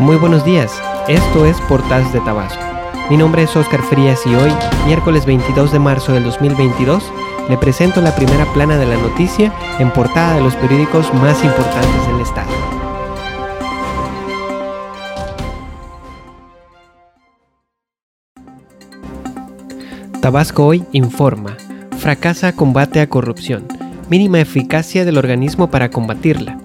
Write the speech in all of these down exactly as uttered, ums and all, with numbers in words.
Muy buenos días, esto es Portadas de Tabasco. Mi nombre es Óscar Frías y hoy, miércoles veintidós de marzo del dos mil veintidós, le presento la primera plana de la noticia en portada de los periódicos más importantes del estado. Tabasco Hoy informa: fracasa combate a corrupción, mínima eficacia del organismo para combatirla.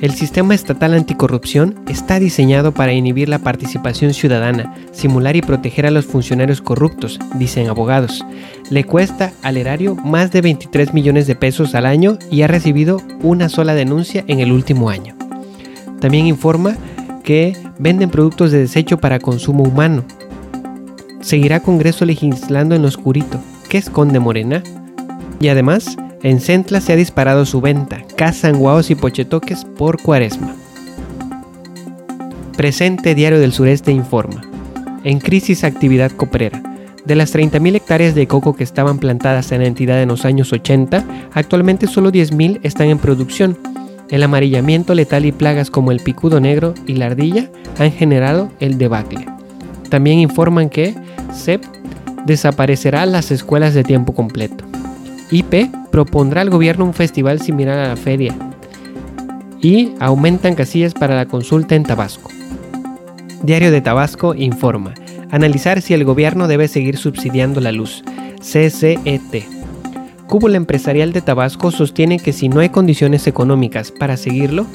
El sistema estatal anticorrupción está diseñado para inhibir la participación ciudadana, simular y proteger a los funcionarios corruptos, dicen abogados. Le cuesta al erario más de veintitrés millones de pesos al año y ha recibido una sola denuncia en el último año. También informa que venden productos de desecho para consumo humano. Seguirá Congreso legislando en lo oscurito. ¿Qué esconde Morena? Y además, en Centla se ha disparado su venta, cazan guaos y pochetoques por cuaresma. Presente Diario del Sureste informa: en crisis actividad coprera. De las treinta mil hectáreas de coco que estaban plantadas en la entidad en los años ochenta, actualmente solo diez mil están en producción. El amarillamiento letal y plagas como el picudo negro y la ardilla han generado el debacle. También informan que C E P desaparecerá las escuelas de tiempo completo. I P propondrá al gobierno un festival similar a la feria y aumentan casillas para la consulta en Tabasco. Diario de Tabasco informa: analizar si el gobierno debe seguir subsidiando la luz. C C E T. Cúpula empresarial de Tabasco sostiene que si no hay condiciones económicas para seguirlo,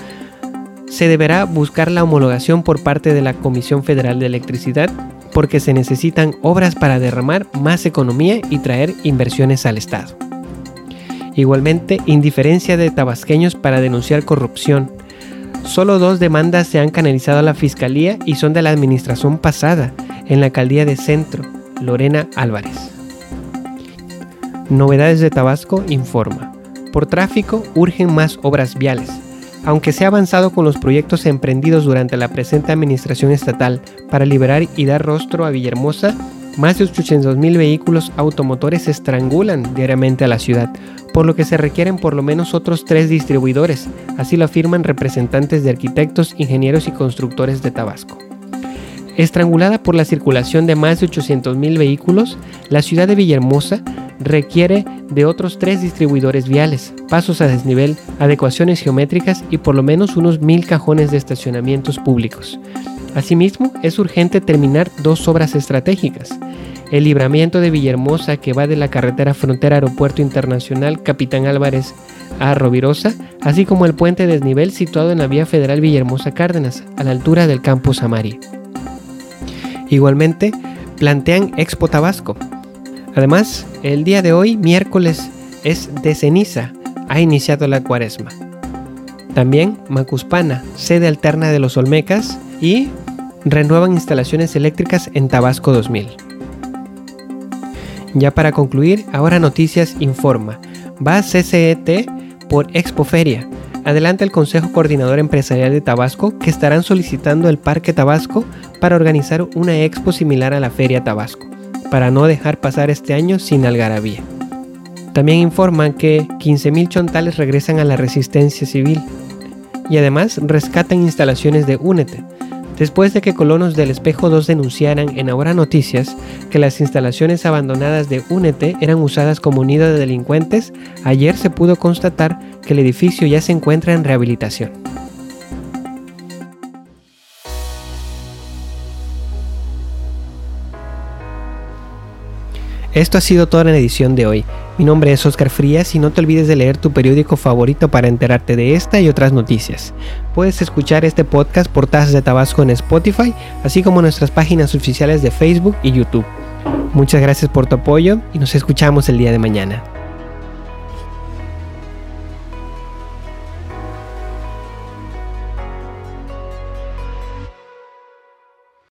se deberá buscar la homologación por parte de la Comisión Federal de Electricidad, porque se necesitan obras para derramar más economía y traer inversiones al estado. Igualmente, indiferencia de tabasqueños para denunciar corrupción. Solo dos demandas se han canalizado a la Fiscalía y son de la administración pasada, en la alcaldía de Centro, Lorena Álvarez. Novedades de Tabasco informa: por tráfico urgen más obras viales. Aunque se ha avanzado con los proyectos emprendidos durante la presente administración estatal para liberar y dar rostro a Villahermosa, más de ochocientos mil vehículos automotores estrangulan diariamente a la ciudad, por lo que se requieren por lo menos otros tres distribuidores, así lo afirman representantes de arquitectos, ingenieros y constructores de Tabasco. Estrangulada por la circulación de más de ochocientos mil vehículos, la ciudad de Villahermosa requiere de otros tres distribuidores viales, pasos a desnivel, adecuaciones geométricas y por lo menos unos mil cajones de estacionamientos públicos. Asimismo, es urgente terminar dos obras estratégicas: el libramiento de Villahermosa, que va de la carretera frontera Aeropuerto Internacional Capitán Álvarez a Rovirosa, así como el puente desnivel situado en la vía federal Villahermosa-Cárdenas, a la altura del campo Samari. Igualmente, plantean Expo Tabasco. Además, el día de hoy, miércoles, es de ceniza, ha iniciado la cuaresma. También, Macuspana, sede alterna de los Olmecas, y renuevan instalaciones eléctricas en Tabasco dos mil. Ya para concluir, Ahora Noticias informa: va C C E T por Expoferia. Adelanta el Consejo Coordinador Empresarial de Tabasco que estarán solicitando el Parque Tabasco para organizar una expo similar a la Feria Tabasco, para no dejar pasar este año sin algarabía. También informan que quince mil chontales regresan a la resistencia civil y además rescatan instalaciones de UNETE, después de que colonos del Espejo dos denunciaran en Ahora Noticias que las instalaciones abandonadas de UNETE eran usadas como nido de delincuentes. Ayer se pudo constatar que el edificio ya se encuentra en rehabilitación. Esto ha sido toda la edición de hoy. Mi nombre es Óscar Frías y no te olvides de leer tu periódico favorito para enterarte de esta y otras noticias. Puedes escuchar este podcast por Tazas de Tabasco en Spotify, así como nuestras páginas oficiales de Facebook y YouTube. Muchas gracias por tu apoyo y nos escuchamos el día de mañana.